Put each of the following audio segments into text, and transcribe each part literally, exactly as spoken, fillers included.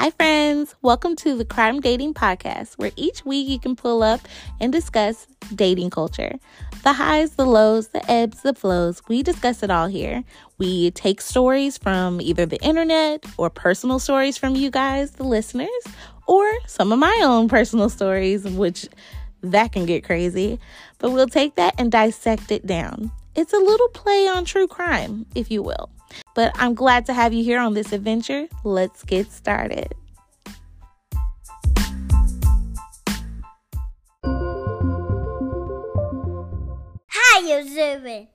Hi friends, welcome to the Crime Dating Podcast, where each week you can pull up and discuss dating culture. The highs, the lows, the ebbs, the flows, we discuss it all here. We take stories from either the internet or personal stories from you guys, the listeners, or some of my own personal stories, which that can get crazy, but we'll take that and dissect it down. It's a little play on true crime, if you will. But I'm glad to have you here on this adventure. Let's get started. How you doing?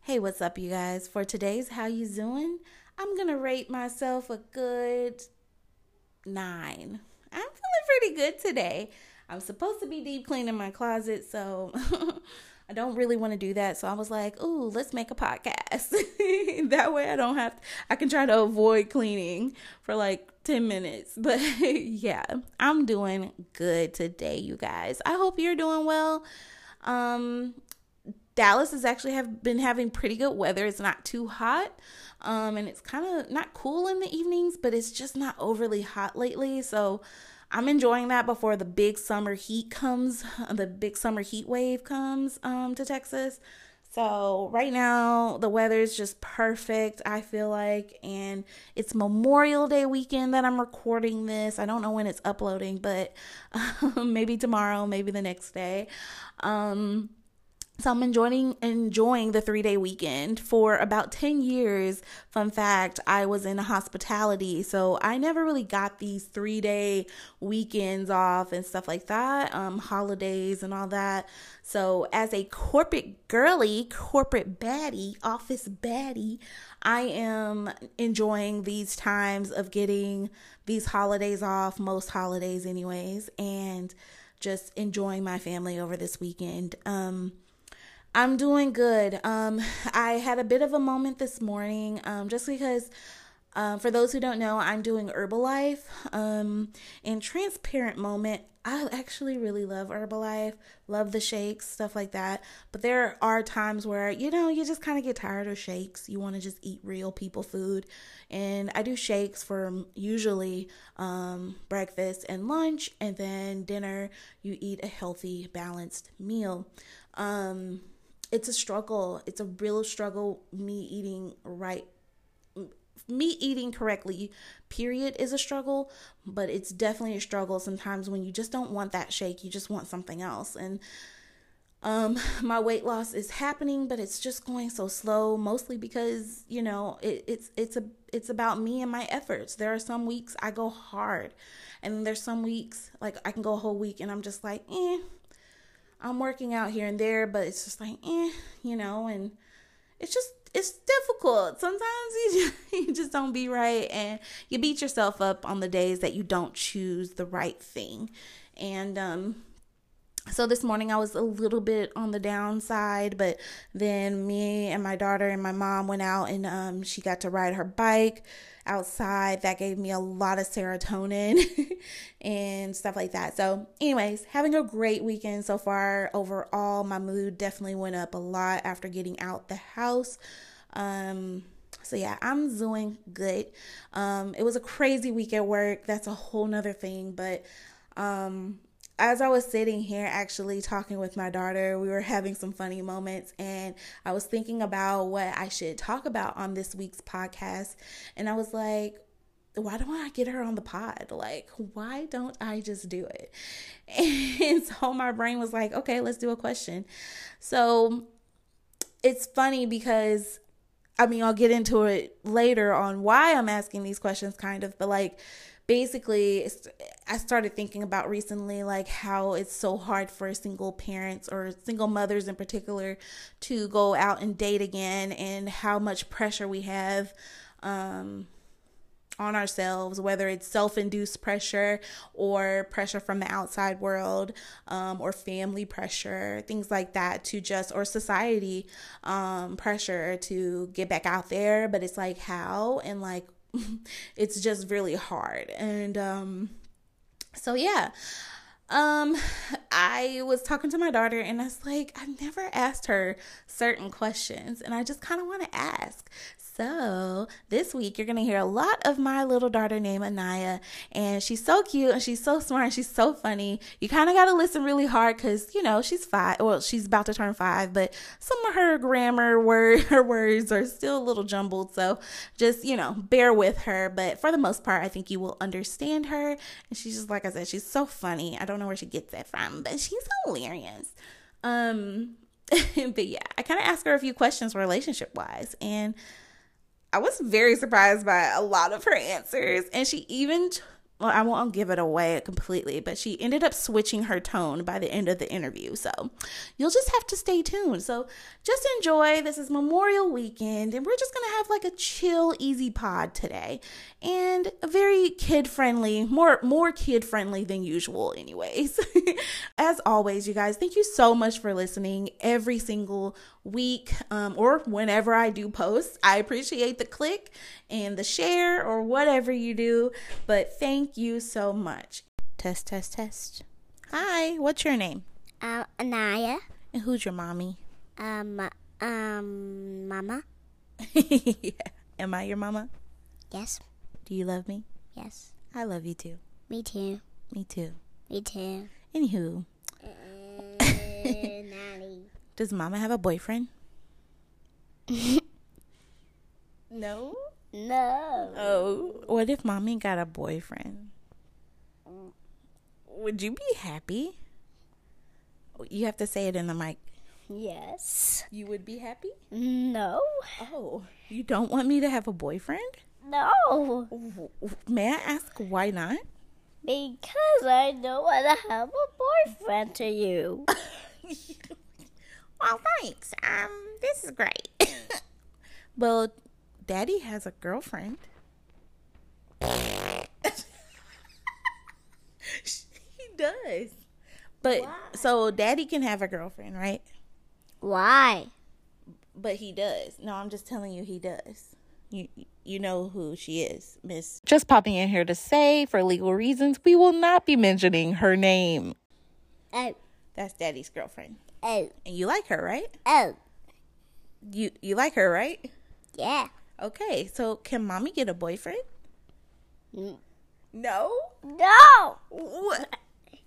Hey, what's up, you guys? For today's How You Doing, I'm going to rate myself a good nine. I'm feeling pretty good today. I'm supposed to be deep cleaning my closet, so I don't really want to do that. So I was like, ooh, let's make a podcast. That way I don't have to, I can try to avoid cleaning for like ten minutes. But yeah, I'm doing good today, you guys. I hope you're doing well. Um, Dallas has actually have been having pretty good weather. It's not too hot. Um, and it's kind of not cool in the evenings, but it's just not overly hot lately. So I'm enjoying that before the big summer heat comes, the big summer heat wave comes um, to Texas. So right now the weather is just perfect, I feel like, and it's Memorial Day weekend that I'm recording this. I don't know when it's uploading, but um, maybe tomorrow, maybe the next day. Um, So I'm enjoying enjoying the three-day weekend. For about ten years, fun fact, I was in hospitality, so I never really got these three-day weekends off and stuff like that, um, holidays and all that. So as a corporate girly, corporate baddie, office baddie, I am enjoying these times of getting these holidays off, most holidays anyways, and just enjoying my family over this weekend. Um, I'm doing good. Um, I had a bit of a moment this morning, um, just because, uh, for those who don't know, I'm doing Herbalife. Um, and transparent moment, I actually really love Herbalife, love the shakes, stuff like that. But there are times where, you know, you just kind of get tired of shakes. You want to just eat real people food. And I do shakes for usually um, breakfast and lunch, and then dinner, you eat a healthy, balanced meal. Um, It's a struggle. It's a real struggle. Me eating right, me eating correctly, period, is a struggle, but it's definitely a struggle sometimes when you just don't want that shake. You just want something else. And um, my weight loss is happening, but it's just going so slow, mostly because, you know, it, it's, it's a, it's about me and my efforts. There are some weeks I go hard, and there's some weeks like I can go a whole week and I'm just like, eh, I'm working out here and there, but it's just like, eh, you know, and it's just, it's difficult. Sometimes you just, you just don't be right, and you beat yourself up on the days that you don't choose the right thing. And um, so this morning I was a little bit on the downside, but then me and my daughter and my mom went out, and um, she got to ride her bike outside. That gave me a lot of serotonin and stuff like that. So anyways, having a great weekend so far. Overall, my mood definitely went up a lot after getting out the house. Um, so yeah, I'm doing good. Um, it was a crazy week at work. That's a whole nother thing. But um, as I was sitting here actually talking with my daughter, we were having some funny moments, and I was thinking about what I should talk about on this week's podcast. And I was like, why don't I get her on the pod? Like, why don't I just do it? And so my brain was like, okay, let's do a question. So it's funny because, I mean, I'll get into it later on why I'm asking these questions kind of, but like, basically, I started thinking about recently, like how it's so hard for single parents or single mothers in particular to go out and date again, and how much pressure we have um, on ourselves, whether it's self-induced pressure or pressure from the outside world, um, or family pressure, things like that, to just, or society um, pressure to get back out there. But it's like how, and like, it's just really hard. And um so yeah Um, I was talking to my daughter and I was like, I've never asked her certain questions and I just kind of want to ask. So this week you're going to hear a lot of my little daughter named Anaya, and she's so cute and she's so smart and she's so funny. You kind of got to listen really hard because, you know, she's five. Well, she's about to turn five, but some of her grammar word, her words are still a little jumbled. So just, you know, bear with her. But for the most part, I think you will understand her. And she's just, like I said, she's so funny. I don't know where she gets that from, but she's hilarious. Um, but yeah, I kind of asked her a few questions relationship wise, and I was very surprised by a lot of her answers. And she even, well, I won't give it away completely, but she ended up switching her tone by the end of the interview. So you'll just have to stay tuned. So just enjoy. This is Memorial Weekend, and we're just going to have like a chill, easy pod today, and a very kid-friendly, more, more kid-friendly than usual anyways. As always, you guys, thank you so much for listening every single week um, or whenever I do post. I appreciate the click and the share or whatever you do, but thank you so much. Test, test, test. Hi, what's your name? Uh, Anaya. And who's your mommy? Um, um, mama. Yeah. Am I your mama? Yes. Do you love me? Yes. I love you too. Me too. Me too. Me too. Anywho. Uh, Does mama have a boyfriend? No? No. Oh, what if mommy got a boyfriend? Would you be happy? You have to say it in the mic. Yes. You would be happy? No. Oh, you don't want me to have a boyfriend? No. May I ask why not? Because I don't want to have a boyfriend to you. Well, thanks. Um, this is great. Well, Daddy has a girlfriend. He does. But why? So Daddy can have a girlfriend, right? Why? But he does. No, I'm just telling you, he does. You you know who she is, Miss. Just popping in here to say, for legal reasons, we will not be mentioning her name. Oh. That's Daddy's girlfriend. Oh. And you like her, right? Oh. You you like her, right? Yeah. Okay, so can mommy get a boyfriend? Mm. No? No! What?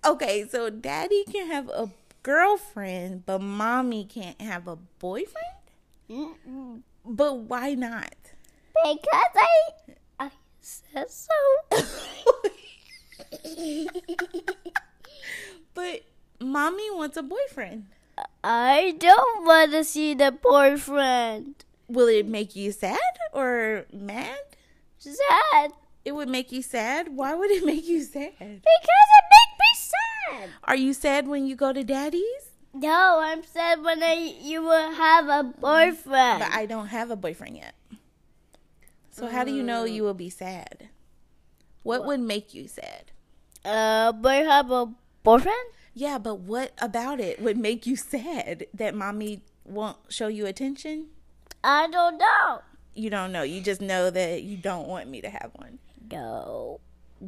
Okay, so daddy can have a girlfriend, but mommy can't have a boyfriend? Mm-mm. But why not? Because I, I said so. But mommy wants a boyfriend. I don't want to see the boyfriend. Will it make you sad or mad? Sad. It would make you sad? Why would it make you sad? Because it makes me sad. Are you sad when you go to daddy's? No, I'm sad when I, you will have a boyfriend. But I don't have a boyfriend yet. So mm. How do you know you will be sad? What, what would make you sad? Uh, but have a boyfriend? Yeah, but what about it would make you sad? That mommy won't show you attention? I don't know. You don't know. You just know that you don't want me to have one. No.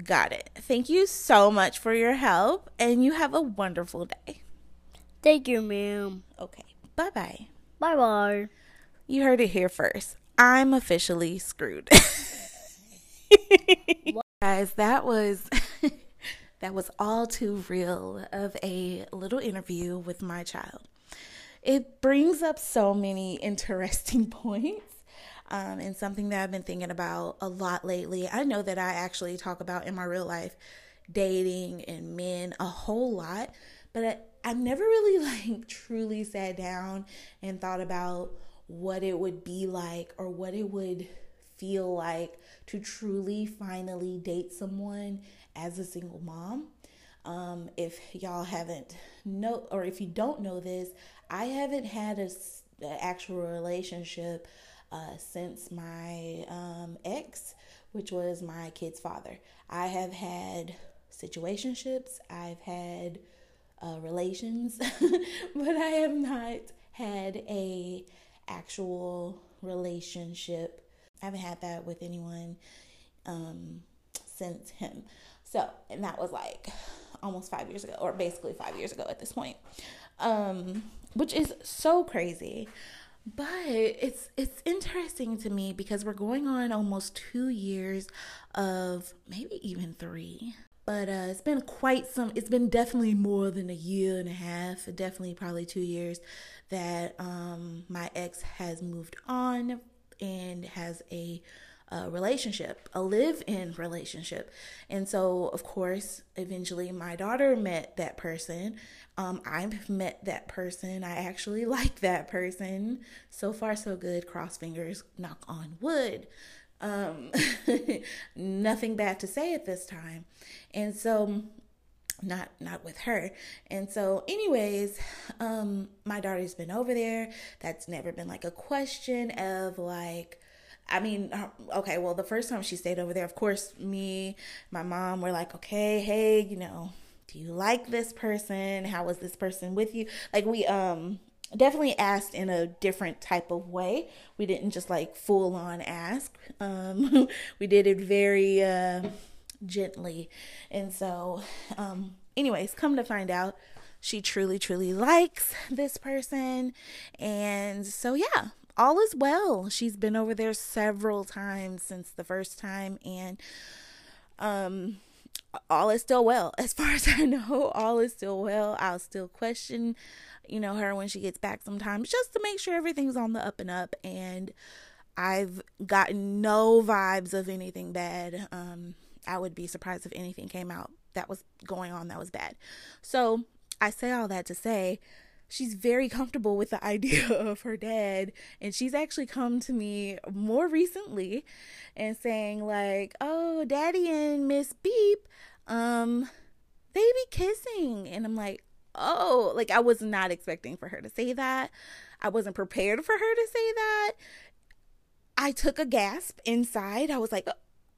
Got it. Thank you so much for your help, and you have a wonderful day. Thank you, ma'am. Okay. Bye-bye. Bye-bye. You heard it here first. I'm officially screwed. Guys, that was... that was all too real of a little interview with my child. It brings up so many interesting points um, and something that I've been thinking about a lot lately. I know that I actually talk about in my real life dating and men a whole lot, but I, I've never really like truly sat down and thought about what it would be like or what it would feel like to truly finally date someone as a single mom. Um, if y'all haven't know, or if you don't know this, I haven't had a, a actual relationship uh, since my um, ex, which was my kid's father. I have had situationships, I've had uh, relations, but I have not had a actual relationship. I haven't had that with anyone um, since him. So, and that was like almost five years ago, or basically five years ago at this point, um, which is so crazy. But it's it's interesting to me because we're going on almost two years of maybe even three. But uh, it's been quite some, it's been definitely more than a year and a half, definitely probably two years that um, my ex has moved on and has a, a relationship, a live-in relationship. And so, of course, eventually my daughter met that person. Um, I've met that person. I actually like that person. So far, so good. Cross fingers, knock on wood. Um, nothing bad to say at this time. And so not, not with her. And so anyways, um, my daughter's been over there. That's never been like a question of like, I mean, okay, well, the first time she stayed over there, of course, me, my mom were like, okay, hey, you know, do you like this person? How was this person with you? Like we, um, definitely asked in a different type of way. We didn't just like full on ask. Um, we did it very uh, gently. And so um, anyways, come to find out, she truly, truly likes this person. And so, yeah, all is well. She's been over there several times since the first time. And um, all is still well. As far as I know, all is still well. I'll still question, you know, her when she gets back sometimes just to make sure everything's on the up and up. And I've gotten no vibes of anything bad. Um, I would be surprised if anything came out that was going on that was bad. So I say all that to say she's very comfortable with the idea of her dad. And she's actually come to me more recently and saying like, oh, Daddy and Miss Beep, um, they be kissing. And I'm like, oh, like I was not expecting for her to say that. I wasn't prepared for her to say that. I took a gasp inside. I was like,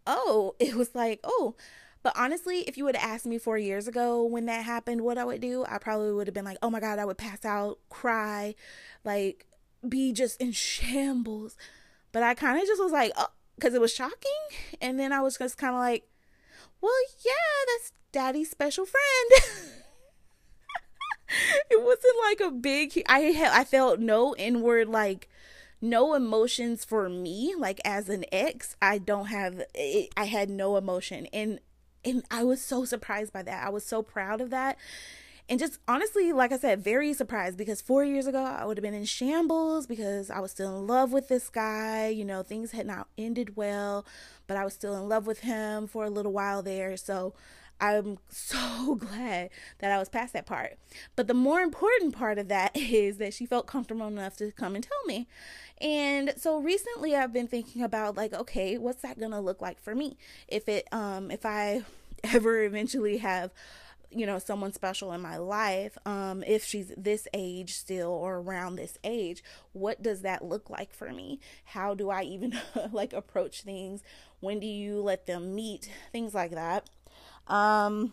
oh, it was like, oh, but honestly, if you would have asked me four years ago when that happened, what I would do, I probably would have been like, oh my God, I would pass out, cry, like be just in shambles. But I kind of just was like, oh, because it was shocking. And then I was just kind of like, well, yeah, that's Daddy's special friend. It wasn't like a big, I had, I felt no inward, like no emotions for me. Like as an ex, I don't have, it, I had no emotion. And, and I was so surprised by that. I was so proud of that. And just honestly, like I said, very surprised because four years ago I would have been in shambles because I was still in love with this guy. You know, things had not ended well, but I was still in love with him for a little while there. So I'm so glad that I was past that part. But the more important part of that is that she felt comfortable enough to come and tell me. And so recently I've been thinking about like, okay, what's that going to look like for me? If it, um, if I ever eventually have, you know, someone special in my life, um, if she's this age still or around this age, what does that look like for me? How do I even like approach things? When do you let them meet? Things like that. Um,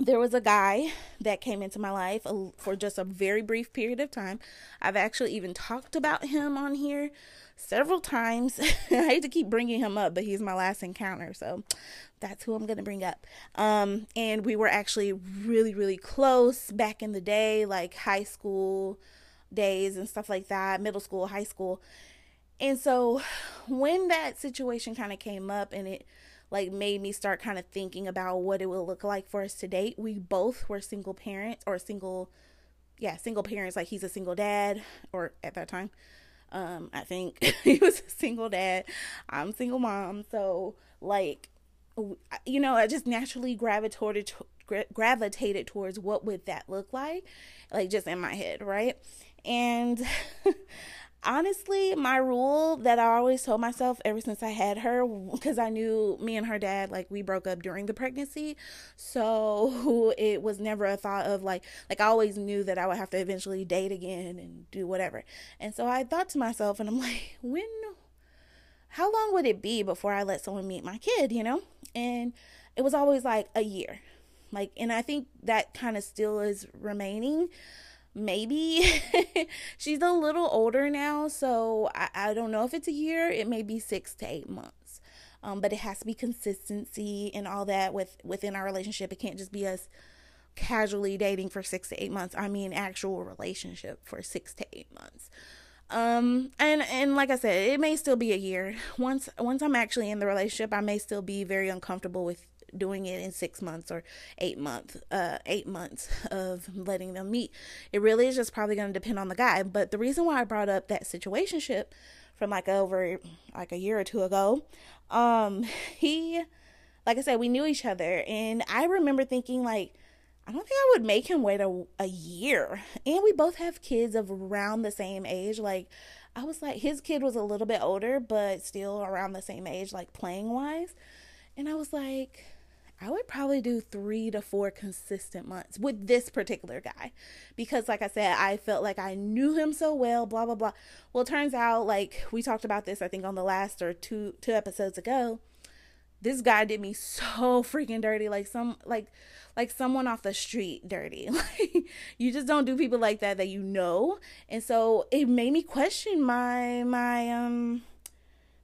there was a guy that came into my life for just a very brief period of time. I've actually even talked about him on here several times. I hate to keep bringing him up, but he's my last encounter. So that's who I'm going to bring up. Um, and we were actually really, really close back in the day, like high school days and stuff like that, middle school, high school. And so when that situation kind of came up and it like made me start kind of thinking about what it will look like for us to date. We both were single parents or single, yeah, single parents. Like he's a single dad, or at that time, um, I think he was a single dad. I'm single mom. So like, you know, I just naturally gravitated, gravitated towards what would that look like? Like just in my head. Right. And honestly, my rule that I always told myself ever since I had her, because I knew me and her dad, like we broke up during the pregnancy. So it was never a thought of like, like I always knew that I would have to eventually date again and do whatever. And so I thought to myself and I'm like, when, how long would it be before I let someone meet my kid, you know? And it was always like a year. Like, and I think that kind of still is remaining. Maybe she's a little older now, so I, I don't know if it's a year. It may be six to eight months, um, but it has to be consistency and all that with within our relationship. It can't just be us casually dating for six to eight months. I mean, actual relationship for six to eight months. Um, and, and like I said, it may still be a year. Once, once I'm actually in the relationship, I may still be very uncomfortable with doing it in six months or eight months, uh, eight months of letting them meet. It really is just probably going to depend on the guy. But the reason why I brought up that situationship from like over like a year or two ago, um, he, like I said, we knew each other, and I remember thinking like, I don't think I would make him wait a, a year. And we both have kids of around the same age. Like, I was like, his kid was a little bit older, but still around the same age, like playing wise. And I was like, I would probably do three to four consistent months with this particular guy. Because like I said, I felt like I knew him so well, blah, blah, blah. Well, it turns out, like we talked about this, I think on the last or two, two episodes ago, this guy did me so freaking dirty, like some, like, like someone off the street dirty. Like, you just don't do people like that, that you know. And so it made me question my, my, um,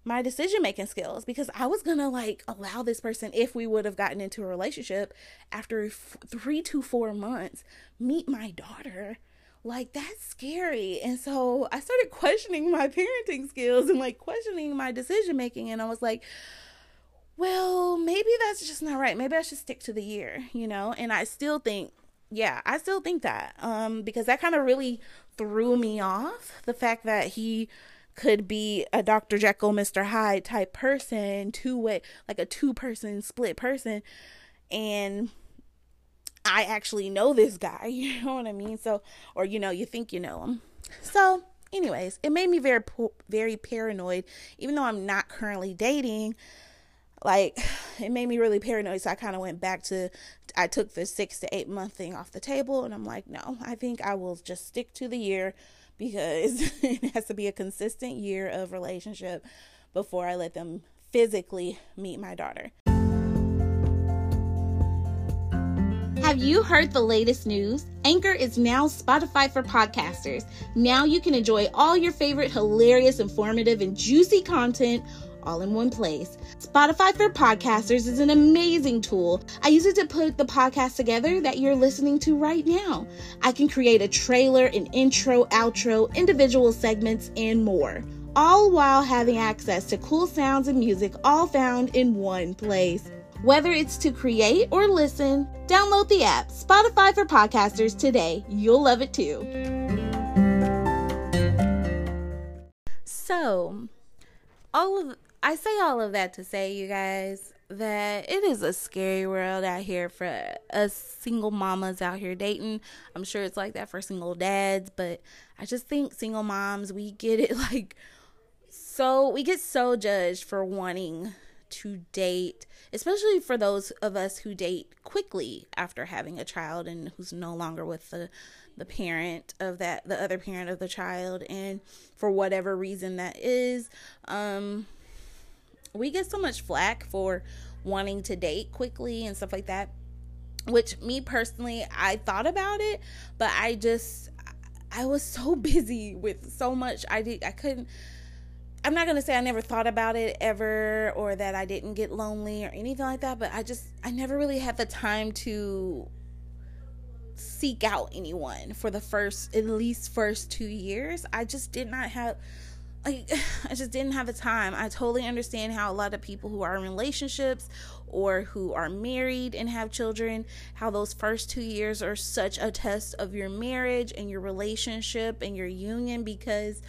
my decision-making skills, because I was gonna like allow this person, if we would have gotten into a relationship after f- three to four months, meet my daughter. Like, that's scary. And so I started questioning my parenting skills and like questioning my decision-making. And I was like, well, maybe that's just not right. Maybe I should stick to the year, you know? And I still think, yeah, I still think that, um, because that kind of really threw me off, the fact that he could be a Doctor Jekyll, Mister Hyde type person, two-way, like a two-person split person. And I actually know this guy, you know what I mean? So, or, you know, you think you know him. So anyways, it made me very, very paranoid, even though I'm not currently dating. Like, it made me really paranoid. So I kind of went back to, I took the six to eight month thing off the table, and I'm like, no, I think I will just stick to the year, because it has to be a consistent year of relationship before I let them physically meet my daughter. Have you heard the latest news? Anchor is now Spotify for Podcasters. Now you can enjoy all your favorite hilarious, informative, and juicy content all in one place. Spotify for Podcasters is an amazing tool. I use it to put the podcast together that you're listening to right now. I can create a trailer, an intro, outro, individual segments, and more, all while having access to cool sounds and music all found in one place. Whether it's to create or listen, download the app Spotify for Podcasters today. You'll love it too. So, all of I say all of that to say, you guys, that it is a scary world out here for us single mamas out here dating. I'm sure it's like that for single dads, but I just think single moms, we get it like so, we get so judged for wanting to date, especially for those of us who date quickly after having a child and who's no longer with the, the parent of that, the other parent of the child. And for whatever reason that is, um... we get so much flack for wanting to date quickly and stuff like that, which me personally, I thought about it, but I just, I was so busy with so much. I did, I couldn't, I'm not going to say I never thought about it ever, or that I didn't get lonely or anything like that, but I just, I never really had the time to seek out anyone for the first, at least first two years. I just did not have... Like, I just didn't have the time. I totally understand how a lot of people who are in relationships or who are married and have children, how those first two years are such a test of your marriage and your relationship and your union, because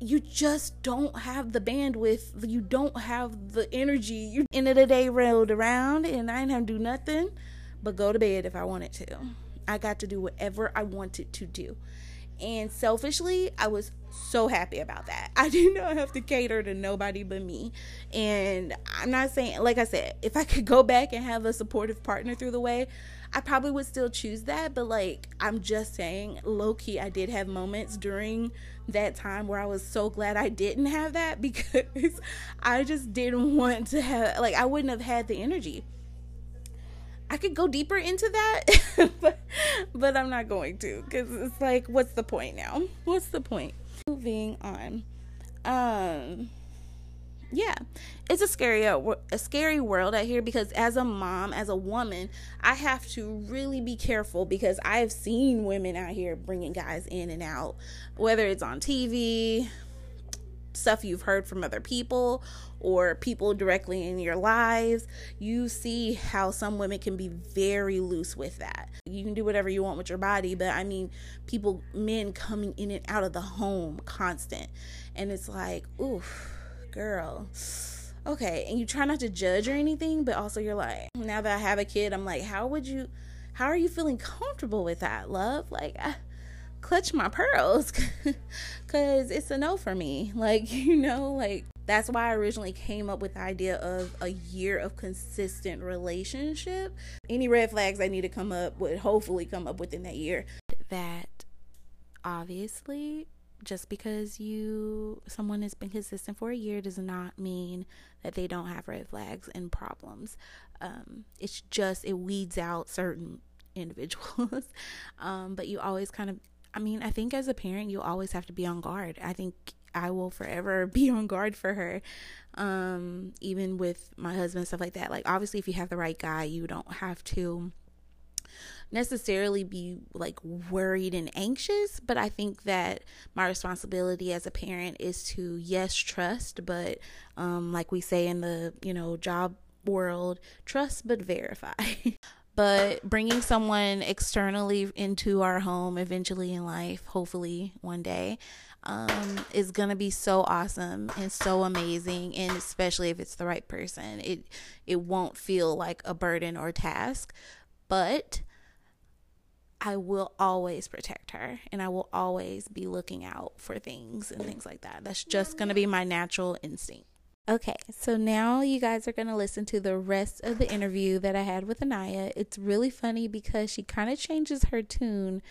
you just don't have the bandwidth. You don't have the energy. You end of the day rolled around, and I didn't have to do nothing but go to bed if I wanted to. I got to do whatever I wanted to do. And selfishly, I was so happy about that. I did not have to cater to nobody but me. And I'm not saying, like I said, if I could go back and have a supportive partner through the way, I probably would still choose that. But like, I'm just saying, low-key, I did have moments during that time where I was so glad I didn't have that, because I just didn't want to have, like, I wouldn't have had the energy. I could go deeper into that, but, but I'm not going to, because it's like, what's the point now? What's the point? Moving on. Um, yeah, it's a scary, a scary world out here, because as a mom, as a woman, I have to really be careful, because I've seen women out here bringing guys in and out, whether it's on T V, stuff you've heard from other people, or people directly in your lives. You see how some women can be very loose with that. You can do whatever you want with your body, but I mean, people, men coming in and out of the home constant, and it's like, oof, girl, okay. And you try not to judge or anything, but also you're like, now that I have a kid, I'm like, how would you, how are you feeling comfortable with that, love? Like, I clutch my pearls, because it's a no for me. Like, you know, like, that's why I originally came up with the idea of a year of consistent relationship. Any red flags I need to come up would hopefully come up within that year. That obviously, just because you, someone has been consistent for a year does not mean that they don't have red flags and problems. Um, it's just, it weeds out certain individuals. um, but you always kind of, I mean, I think as a parent, you always have to be on guard. I think I will forever be on guard for her, um, even with my husband, stuff like that. Like, obviously, if you have the right guy, you don't have to necessarily be, like, worried and anxious. But I think that my responsibility as a parent is to, yes, trust, but um, like we say in the, you know, job world, trust but verify. But bringing someone externally into our home eventually in life, hopefully one day, um, is going to be so awesome and so amazing. And especially if it's the right person, it, it won't feel like a burden or task, but I will always protect her, and I will always be looking out for things and things like that. That's just going to be my natural instinct. Okay, so now you guys are going to listen to the rest of the interview that I had with Anaya. It's really funny because she kind of changes her tune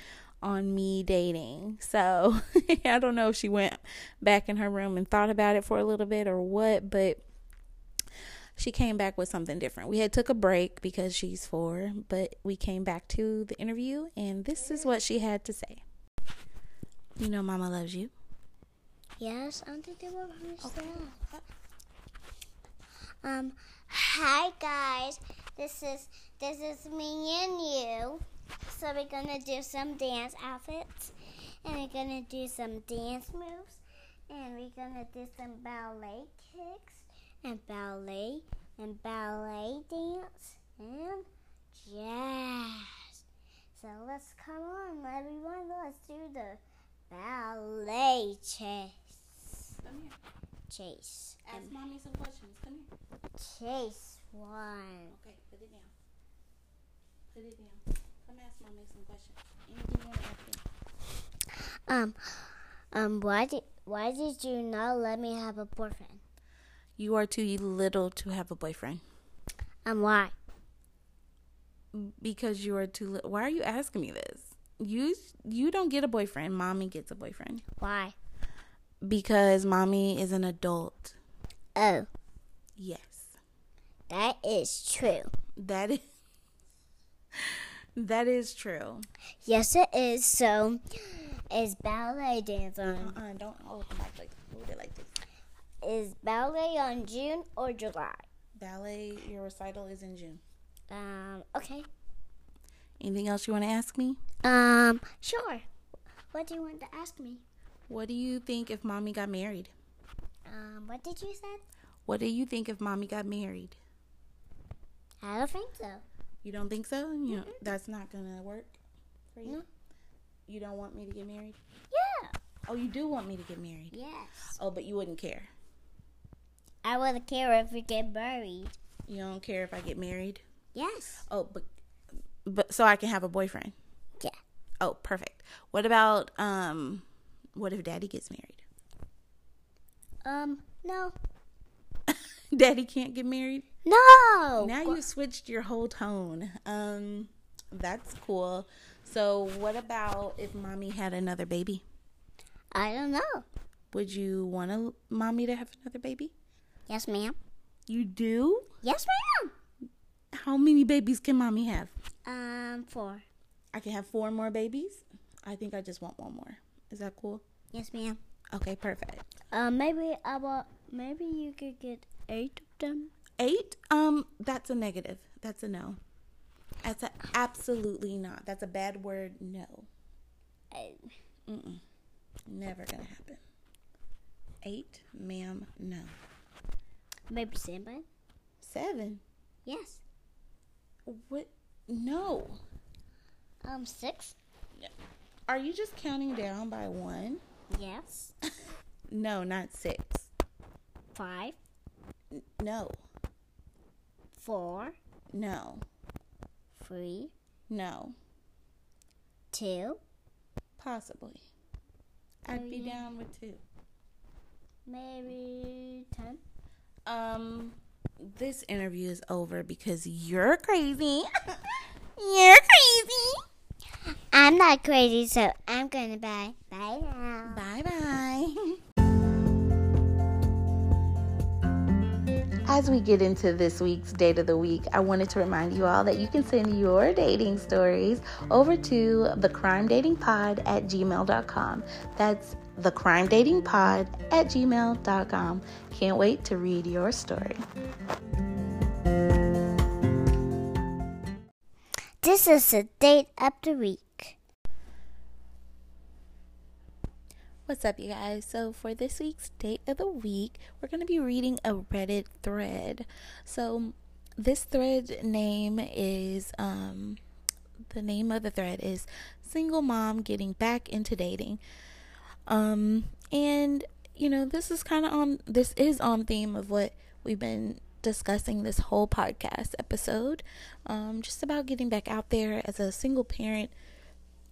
on me dating. So I don't know if she went back in her room and thought about it for a little bit or what, but she came back with something different. We had took a break because she's four, but we came back to the interview, and this is what she had to say. You know Mama loves you. Yes, I don't think they were understand. Okay. Um, hi guys, this is, this is me and you, so we're going to do some dance outfits, and we're going to do some dance moves, and we're going to do some ballet kicks, and ballet, and ballet dance, and jazz. So let's come on, everyone, let's do the ballet chase. Come here. Chase. Ask um, mommy some questions. Come here. Chase one. Okay, put it down. Put it down. Come ask mommy some questions. Anything you want to ask me? Um, um, why did why did you not let me have a boyfriend? You are too little to have a boyfriend. Um, why? Because you are too little. Why are you asking me this? You you don't get a boyfriend. Mommy gets a boyfriend. Why? Because mommy is an adult. Oh. Yes. That is true. That is, that is true. Yes, it is. So, is ballet dance on? Uh-uh, don't hold it like, hold it like this. Is ballet on June or July? Ballet, your recital is in June. Um, okay. Anything else you want to ask me? Um, sure. What do you want to ask me? What do you think if mommy got married? Um, what did you say? What do you think if mommy got married? I don't think so. You don't think so? You mm-hmm. know, that's not going to work for you? No. You don't want me to get married? Yeah. Oh, you do want me to get married? Yes. Oh, but you wouldn't care? I wouldn't care if we get married. You don't care if I get married? Yes. Oh, but, but so I can have a boyfriend? Yeah. Oh, perfect. What about, um... what if daddy gets married? Um, no. Daddy can't get married? No. Now you switched your whole tone. Um, that's cool. So what about if mommy had another baby? I don't know. Would you want a, mommy to have another baby? Yes, ma'am. You do? Yes, ma'am. How many babies can mommy have? Um, four. I can have four more babies? I think I just want one more. Is that cool? Yes, ma'am. Okay, perfect. Um, maybe I will Maybe you could get eight of them. Eight? Um, that's a negative. That's a no. That's a absolutely not. That's a bad word. No. Mm-mm. Never gonna happen. Eight, ma'am, no. Maybe seven. Seven? Yes. What? No. Um, six? Are you just counting down by one? Yes. No, not six. Five? N- no. Four? No. Three? No. Two? Possibly. I'd maybe be down with two. Maybe ten? Um, this interview is over because you're crazy. You're crazy. I'm not crazy, so I'm going to bye. Bye now. Bye-bye. As we get into this week's Date of the Week, I wanted to remind you all that you can send your dating stories over to thecrimedatingpod at gmail dot com. That's thecrimedatingpod at gmail dot com. Can't wait to read your story. This is the Date of the Week. What's up, you guys? So for this week's Date of the Week, we're going to be reading a Reddit thread. So this thread name is, um, the name of the thread is Single Mom Getting Back Into Dating. Um, and, you know, this is kind of on, this is on theme of what we've been discussing this whole podcast episode. Um, just about getting back out there as a single parent,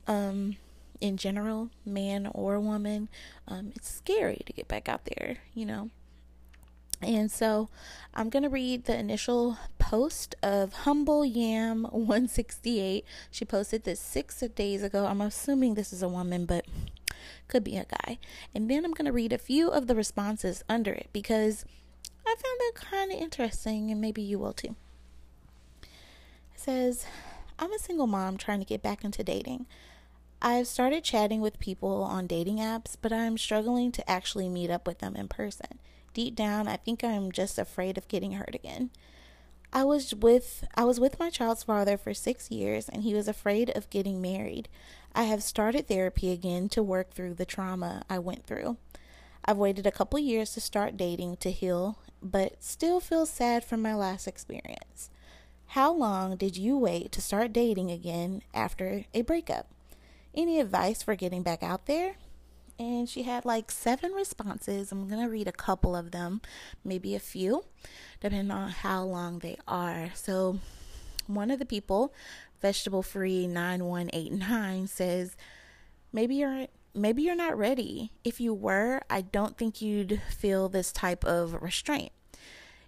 um, in general, man or woman. Um, it's scary to get back out there, you know. And so I'm going to read the initial post of Humble Yam one sixty-eight. She posted this six days ago. I'm assuming this is a woman, but could be a guy. And then I'm going to read a few of the responses under it because I found that kind of interesting, and maybe you will too. It says, I'm a single mom trying to get back into dating. I've started chatting with people on dating apps, but I'm struggling to actually meet up with them in person. Deep down, I think I'm just afraid of getting hurt again. I was with I was with my child's father for six years, and he was afraid of getting married. I have started therapy again to work through the trauma I went through. I've waited a couple years to start dating to heal, but still feel sad from my last experience. How long did you wait to start dating again after a breakup? Any advice for getting back out there? And she had like seven responses. I'm going to read a couple of them, maybe a few, depending on how long they are. So one of the people, Vegetable Free nine one eight nine, says, maybe you're maybe you're not ready. If you were, I don't think you'd feel this type of restraint.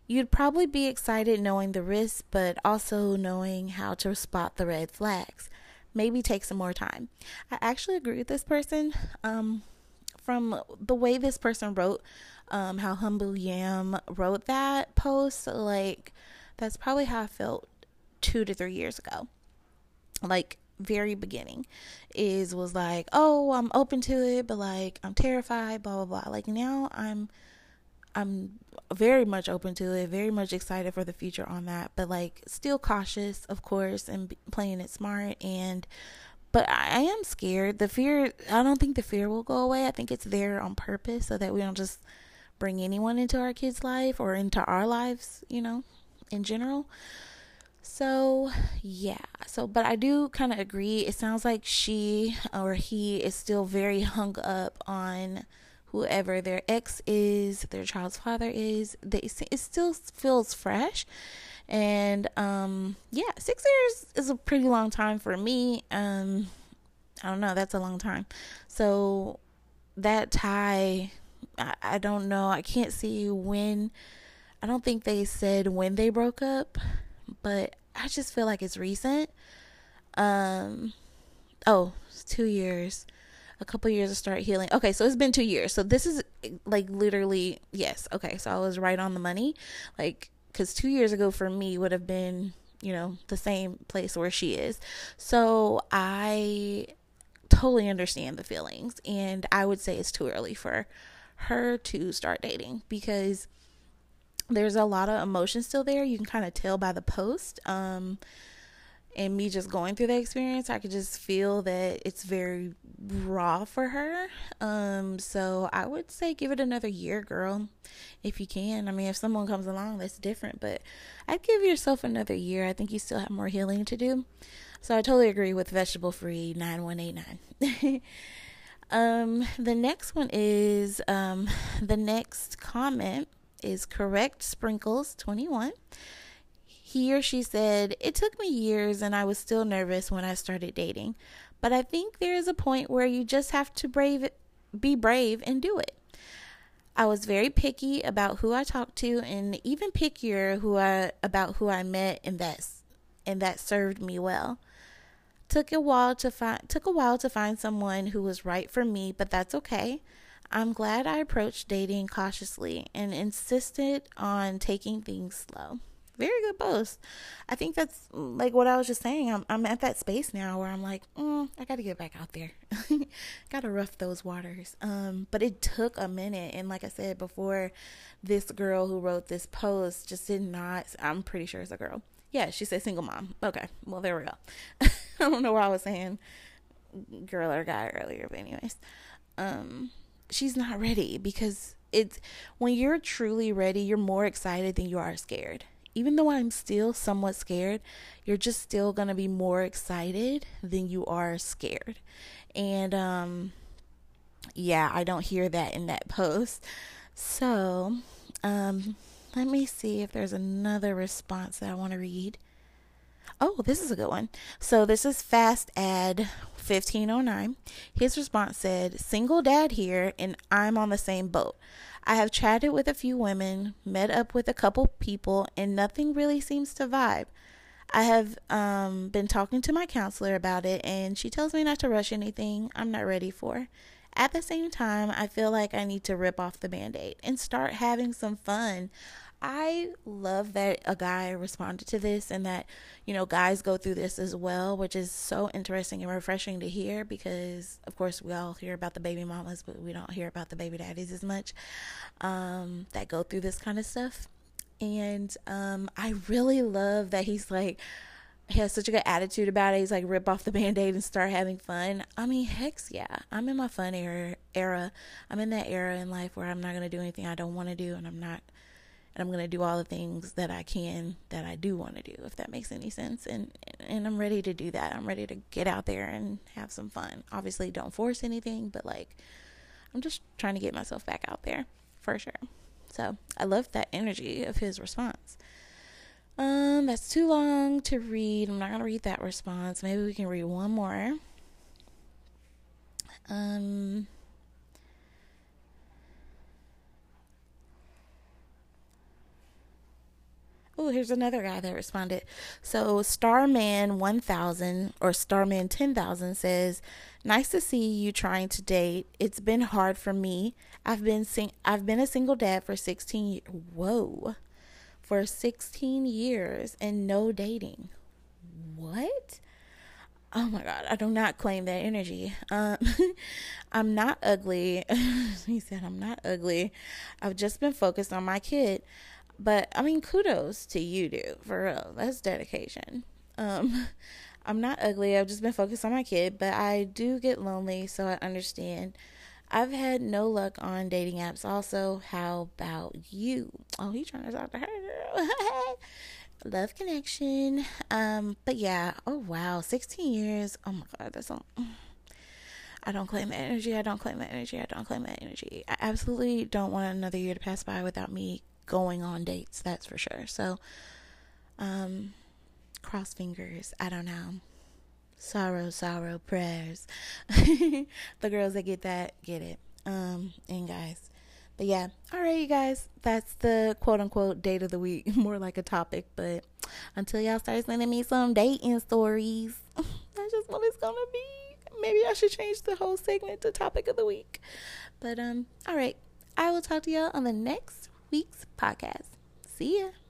You'd probably be excited knowing the risks, but also knowing how to spot the red flags. Maybe take some more time. I actually agree with this person. Um, from the way this person wrote, um, how Humble Yam wrote that post, like, that's probably how I felt two to three years ago. Like, very beginning is, was like, oh, I'm open to it, but like, I'm terrified, blah, blah, blah. Like, now I'm, I'm very much open to it, very much excited for the future on that, but like still cautious, of course, and playing it smart. And but I am scared. The fear, I don't think the fear will go away. I think it's there on purpose so that we don't just bring anyone into our kids' life or into our lives, you know, in general. So yeah, so but I do kind of agree. It sounds like she or he is still very hung up on whoever their ex is, their child's father is. They, it still feels fresh. And um, yeah, six years is a pretty long time for me. Um, I don't know. That's a long time. So that tie, I, I don't know. I can't see when. I don't think they said when they broke up, but I just feel like it's recent. Um, oh, it's two years. A couple years to start healing. Okay, so it's been two years. So this is like literally, yes. Okay, so I was right on the money. Like, because two years ago for me would have been, you know, the same place where she is. So I totally understand the feelings. And I would say it's too early for her to start dating, because there's a lot of emotion still there. You can kind of tell by the post. Um, and me just going through the experience, I could just feel that it's very raw for her. Um, so I would say give it another year, girl, if you can. I mean, if someone comes along, that's different. But I'd give yourself another year. I think you still have more healing to do. So I totally agree with vegetable free nine one eight nine. um, the next one is, um, the next comment is correct sprinkles twenty-one. He or she said, it took me years and I was still nervous when I started dating, but I think there is a point where you just have to brave it, be brave and do it. I was very picky about who I talked to, and even pickier who I about who I met, and that's and that served me well. Took a while to find took a while to find someone who was right for me, but that's okay. I'm glad I approached dating cautiously and insisted on taking things slow. Very good post. I think that's like what I was just saying. I'm I'm at that space now where I'm like, mm, I got to get back out there. Got to rough those waters. Um, but it took a minute. And like I said before, this girl who wrote this post just did not, I'm pretty sure it's a girl. Yeah, she said single mom. Okay, well, there we go. I don't know why I was saying girl or guy earlier, but anyways. Um... She's not ready, because it's when you're truly ready, you're more excited than you are scared. Even though I'm still somewhat scared, you're just still going to be more excited than you are scared. And, um, yeah, I don't hear that in that post. So, um, let me see if there's another response that I want to read. Oh, this is a good one. So this is Fast Ad fifteen oh nine. His response said, single dad here, and I'm on the same boat. I have chatted with a few women, met up with a couple people, and nothing really seems to vibe. I have um, been talking to my counselor about it, and she tells me not to rush anything I'm not ready for. At the same time, I feel like I need to rip off the Band-Aid and start having some fun. I love that a guy responded to this, and that, you know, guys go through this as well, which is so interesting and refreshing to hear, because of course we all hear about the baby mamas, but we don't hear about the baby daddies as much, um, that go through this kind of stuff. And, um, I really love that he's like, he has such a good attitude about it. He's like, rip off the Band-Aid and start having fun. I mean, heck yeah. I'm in my fun era, era. I'm in that era in life where I'm not going to do anything I don't want to do, and I'm not And I'm going to do all the things that I can, that I do want to do, if that makes any sense. And, and I'm ready to do that. I'm ready to get out there and have some fun. Obviously, don't force anything, but like, I'm just trying to get myself back out there for sure. So I love that energy of his response. Um, that's too long to read. I'm not going to read that response. Maybe we can read one more. Um... Oh, here's another guy that responded. So Starman one thousand or Starman ten thousand says, nice to see you trying to date. It's been hard for me. I've been sing- I've been a single dad for sixteen years. Whoa. For sixteen years and no dating. What? Oh my God. I do not claim that energy. Um, I'm not ugly. He said, I'm not ugly. I've just been focused on my kid. But, I mean, kudos to you, dude. For real. That's dedication. Um, I'm not ugly. I've just been focused on my kid. But I do get lonely, so I understand. I've had no luck on dating apps. Also, how about you? Oh, he's trying to talk to her. Love connection. Um, but, yeah. Oh, wow. sixteen years. Oh, my God. That's all. I don't claim that energy. I don't claim that energy. I don't claim that energy. I absolutely don't want another year to pass by without me going on dates, that's for sure. So, um, cross fingers, I don't know. Sorrow, sorrow, prayers. The girls that get that, get it. Um, and guys. But yeah, all right, you guys, that's the quote-unquote date of the week. More like a topic, but until y'all start sending me some dating stories, that's just what it's gonna be. Maybe I should change the whole segment to topic of the week. But, um, all right, I will talk to y'all on the next week's podcast. See ya.